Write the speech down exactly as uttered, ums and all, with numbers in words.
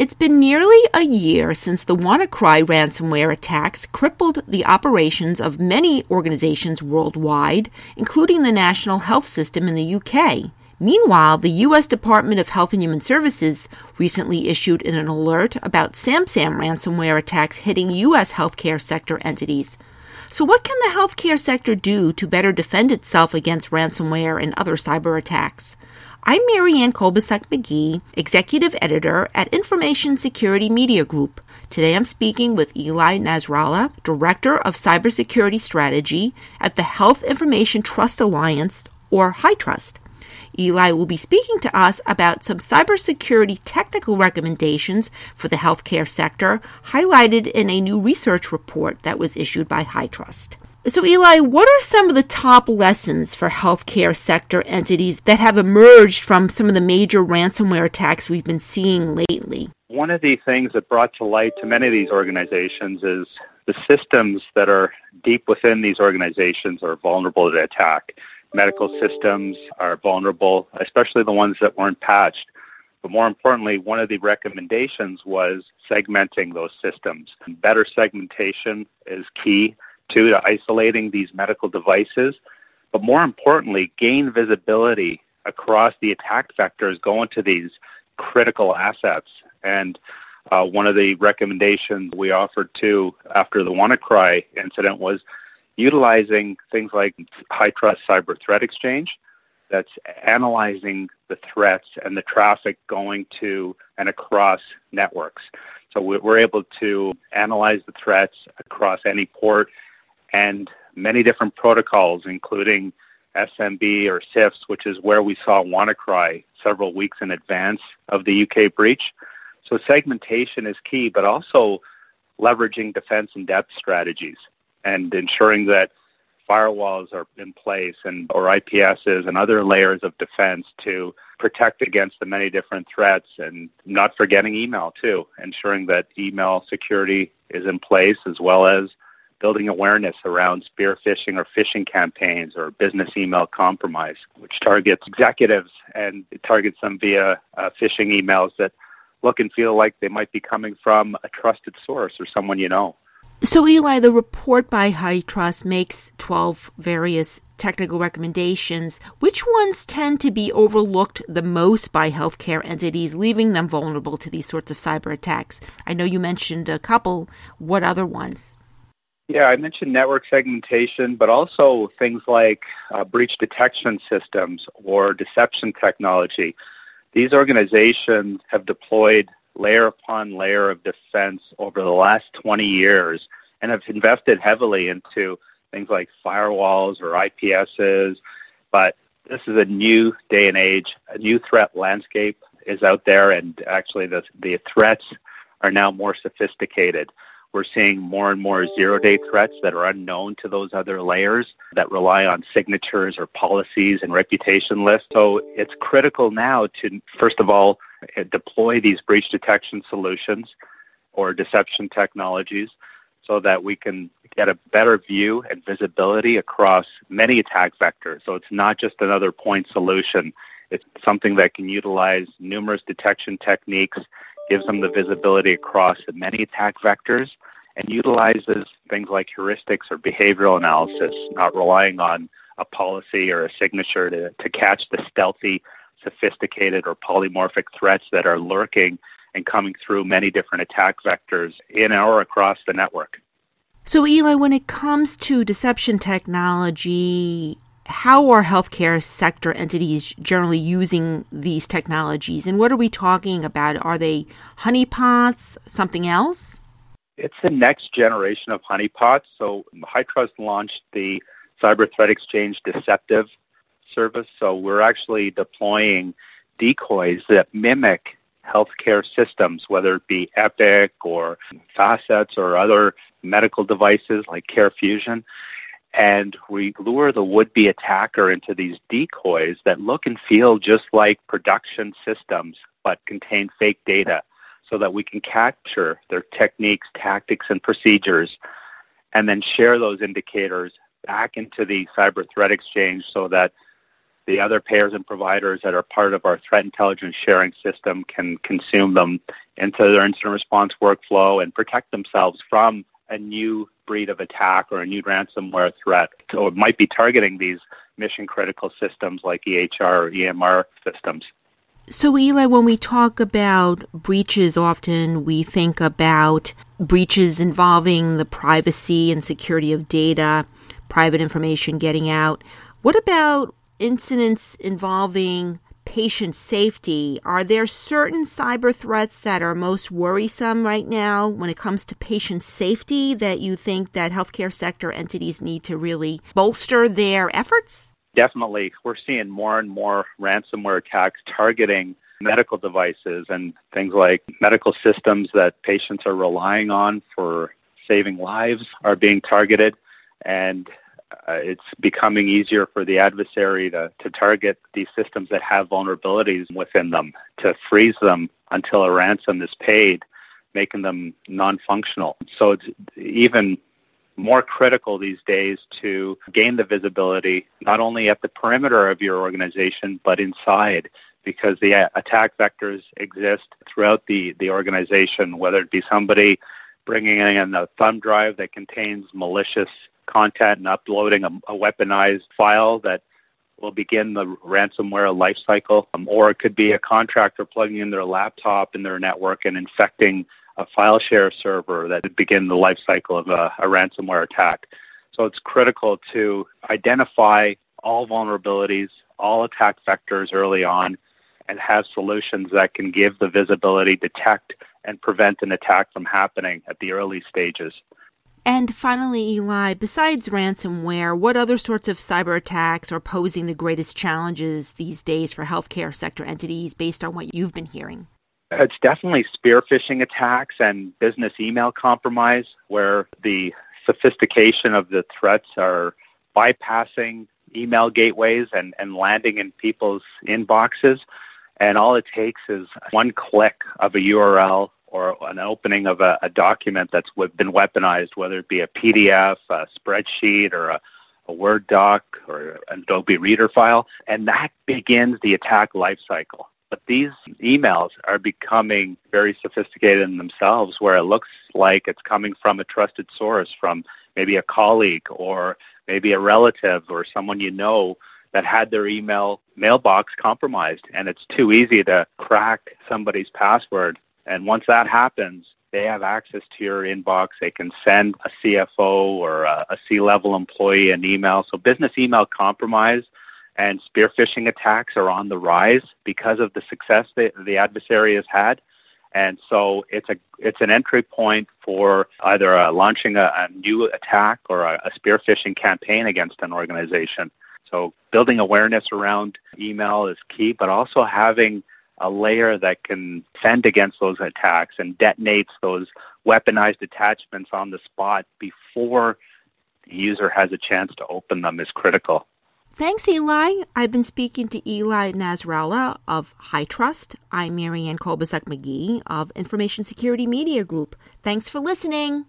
It's been nearly a year since the WannaCry ransomware attacks crippled the operations of many organizations worldwide, including the National Health System in the U K. Meanwhile, the U S Department of Health and Human Services recently issued an alert about SamSam ransomware attacks hitting U S healthcare sector entities. So what can the healthcare sector do to better defend itself against ransomware and other cyber attacks? I'm Marianne Kolbasuk McGee, Executive Editor at Information Security Media Group. Today I'm speaking with Eli Nazralla, Director of Cybersecurity Strategy at the Health Information Trust Alliance, or HITRUST. Eli will be speaking to us about some cybersecurity technical recommendations for the healthcare sector, highlighted in a new research report that was issued by HITRUST. So, Eli, what are some of the top lessons for healthcare sector entities that have emerged from some of the major ransomware attacks we've been seeing lately? One of the things that brought to light to many of these organizations is the systems that are deep within these organizations are vulnerable to attack. Medical systems are vulnerable, especially the ones that weren't patched. But more importantly, one of the recommendations was segmenting those systems. Better segmentation is key, too, to isolating these medical devices. But more importantly, gain visibility across the attack vectors going to these critical assets. And uh, one of the recommendations we offered, too, after the WannaCry incident was utilizing things like HITRUST Cyber Threat Exchange that's analyzing the threats and the traffic going to and across networks. So we're able to analyze the threats across any port and many different protocols, including S M B or C I F S, which is where we saw WannaCry several weeks in advance of the U K breach. So segmentation is key, but also leveraging defense in-depth strategies and ensuring that firewalls are in place and or I P Ss and other layers of defense to protect against the many different threats, and not forgetting email, too, ensuring that email security is in place, as well as building awareness around spear phishing or phishing campaigns or business email compromise, which targets executives and it targets them via uh, phishing emails that look and feel like they might be coming from a trusted source or someone you know. So, Eli, the report by HITRUST makes twelve various technical recommendations. Which ones tend to be overlooked the most by healthcare entities, leaving them vulnerable to these sorts of cyber attacks? I know you mentioned a couple. What other ones? Yeah, I mentioned network segmentation, but also things like uh, breach detection systems or deception technology. These organizations have deployed layer upon layer of defense over the last twenty years and have invested heavily into things like firewalls or I P Ss. But this is a new day and age. A new threat landscape is out there, and actually the, the threats are now more sophisticated. We're seeing more and more zero-day threats that are unknown to those other layers that rely on signatures or policies and reputation lists. So it's critical now to, first of all, deploy these breach detection solutions or deception technologies so that we can get a better view and visibility across many attack vectors. So it's not just another point solution. It's something that can utilize numerous detection techniques, gives them the visibility across the many attack vectors, and utilizes things like heuristics or behavioral analysis, not relying on a policy or a signature to, to catch the stealthy, sophisticated, or polymorphic threats that are lurking and coming through many different attack vectors in or across the network. So, Eli, when it comes to deception technology, how are healthcare sector entities generally using these technologies? And what are we talking about? Are they honeypots, something else? It's the next generation of honeypots. So HITRUST launched the Cyber Threat Exchange Deceptive Service. So we're actually deploying decoys that mimic healthcare systems, whether it be Epic or Facets or other medical devices like CareFusion. And we lure the would-be attacker into these decoys that look and feel just like production systems, but contain fake data, so that we can capture their techniques, tactics, and procedures, and then share those indicators back into the Cyber Threat Exchange so that the other payers and providers that are part of our threat intelligence sharing system can consume them into their incident response workflow and protect themselves from a new breed of attack or a new ransomware threat, or might be targeting these mission-critical systems like E H R or E M R systems. So, Eli, when we talk about breaches, often we think about breaches involving the privacy and security of data, private information getting out. What about incidents involving patient safety? Are there certain cyber threats that are most worrisome right now when it comes to patient safety that you think that healthcare sector entities need to really bolster their efforts? Definitely. We're seeing more and more ransomware attacks targeting medical devices and things like medical systems that patients are relying on for saving lives are being targeted, and uh, it's becoming easier for the adversary to, to target these systems that have vulnerabilities within them, to freeze them until a ransom is paid, making them non-functional. So it's even more critical these days to gain the visibility, not only at the perimeter of your organization, but inside, because the attack vectors exist throughout the, the organization, whether it be somebody bringing in a thumb drive that contains malicious content and uploading a, a weaponized file that will begin the ransomware life cycle, um, or it could be a contractor plugging in their laptop in their network and infecting a file share server that would begin the life cycle of a, a ransomware attack. So it's critical to identify all vulnerabilities, all attack vectors early on, and have solutions that can give the visibility, detect, and prevent an attack from happening at the early stages. And finally, Eli, besides ransomware, what other sorts of cyber attacks are posing the greatest challenges these days for healthcare sector entities based on what you've been hearing? It's definitely spear phishing attacks and business email compromise, where the sophistication of the threats are bypassing email gateways and, and landing in people's inboxes. And all it takes is one click of a U R L or an opening of a, a document that's been weaponized, whether it be a P D F, a spreadsheet, or a, a Word doc, or an Adobe Reader file, and that begins the attack life cycle. But these emails are becoming very sophisticated in themselves, where it looks like it's coming from a trusted source, from maybe a colleague or maybe a relative or someone you know that had their email mailbox compromised. And it's too easy to crack somebody's password. And once that happens, they have access to your inbox. They can send a C F O or a, a C-level employee an email. So business email compromise and spear phishing attacks are on the rise because of the success that the adversary has had. And so it's a it's an entry point for either uh, launching a, a new attack or a, a spear phishing campaign against an organization. So building awareness around email is key, but also having a layer that can fend against those attacks and detonates those weaponized attachments on the spot before the user has a chance to open them is critical. Thanks, Eli. I've been speaking to Eli Nazralla of HITRUST. I'm Marianne Kolbasuk McGee of Information Security Media Group. Thanks for listening.